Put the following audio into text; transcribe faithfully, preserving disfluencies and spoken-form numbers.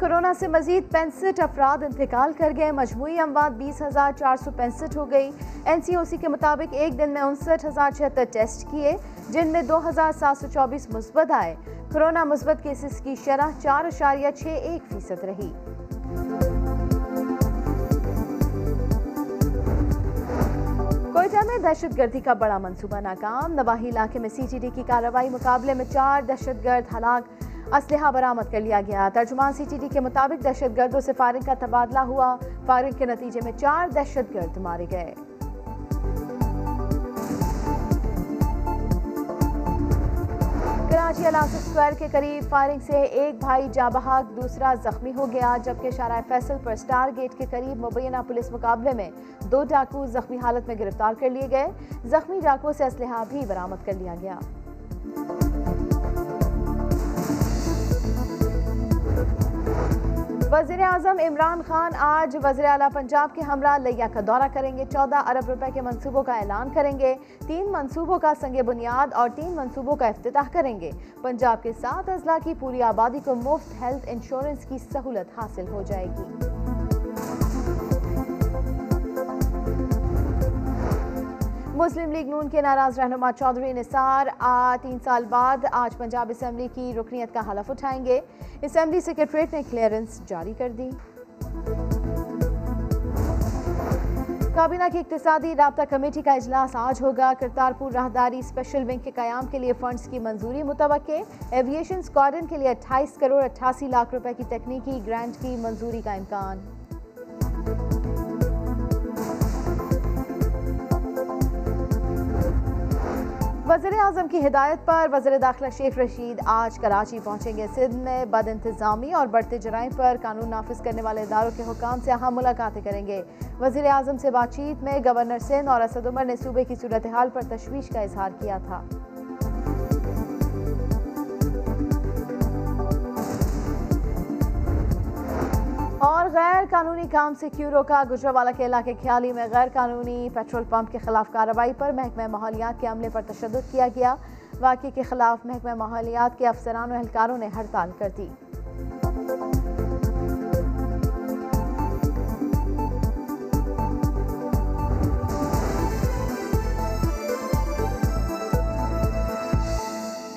Corona سے مزید پینسٹھ افراد انتقال کر گئے، مجموعی اموات بیس ہزار چار سو پینسٹھ ہو گئی۔ این سی او سی کے مطابق ایک دن میں انسٹھ ہزار چھہتر ٹیسٹ کیے، جن میں دو ہزار سات سو چوبیس مثبت آئے۔ کورونا مثبت کیسز کی شرح چار اشاریہ چھ ایک فیصد رہی۔ کوئٹہ میں دہشت گردی کا بڑا منصوبہ ناکام، نواحی علاقے میں سی جی ڈی کی کارروائی مقابلے میں چار دہشت گرد ہلاک، اسلحہ برآمد کر لیا گیا۔ ترجمان سی ٹی ڈی کے مطابق دہشت گردوں سے فائرنگ کا تبادلہ ہوا، فائرنگ کے نتیجے میں چار دہشت گرد مارے گئے۔ کراچی الاس اسکوائر کے قریب فائرنگ سے ایک بھائی جاں بحق، دوسرا زخمی ہو گیا، جبکہ شارع فیصل پر سٹار گیٹ کے قریب مبینہ پولیس مقابلے میں دو ڈاکو زخمی حالت میں گرفتار کر لیے گئے، زخمی ڈاکو سے اسلحہ بھی برآمد کر لیا گیا۔ وزیر اعظم عمران خان آج وزیر اعلیٰ پنجاب کے ہمراہ لیہ کا دورہ کریں گے، چودہ ارب روپے کے منصوبوں کا اعلان کریں گے، تین منصوبوں کا سنگ بنیاد اور تین منصوبوں کا افتتاح کریں گے۔ پنجاب کے سات اضلاع کی پوری آبادی کو مفت ہیلتھ انشورنس کی سہولت حاصل ہو جائے گی۔ مسلم لیگ نون کے ناراض رہنما چودھری نثار تین سال بعد آج پنجاب اسمبلی کی رکنیت کا حلف اٹھائیں گے، اسمبلی سیکریٹریٹ نے کلیئرنس جاری کر دی۔ کابینہ کی اقتصادی رابطہ کمیٹی کا اجلاس آج ہوگا، کرتارپور راہداری اسپیشل ونگ کے قیام کے لیے فنڈز کی منظوری متوقع، ایویشن اسکواڈن کے لیے اٹھائیس کروڑ اٹھاسی لاکھ روپے کی تکنیکی گرانٹ کی منظوری کا امکان۔ وزیر اعظم کی ہدایت پر وزیر داخلہ شیخ رشید آج کراچی پہنچیں گے۔ سندھ میں بد انتظامی اور بڑھتے جرائم پر قانون نافذ کرنے والے اداروں کے حکام سے اہم ملاقاتیں کریں گے۔ وزیر اعظم سے بات چیت میں گورنر سندھ اور اسد عمر نے صوبے کی صورتحال پر تشویش کا اظہار کیا تھا۔ اور غیر قانونی کام سے کیوں روکا، گجروالا کے علاقے کھیالی میں غیر قانونی پیٹرول پمپ کے خلاف کارروائی پر محکمہ ماحولیات کے عملے پر تشدد کیا گیا، واقعے کے خلاف محکمہ ماحولیات کے افسران و اہلکاروں نے ہڑتال کر دی۔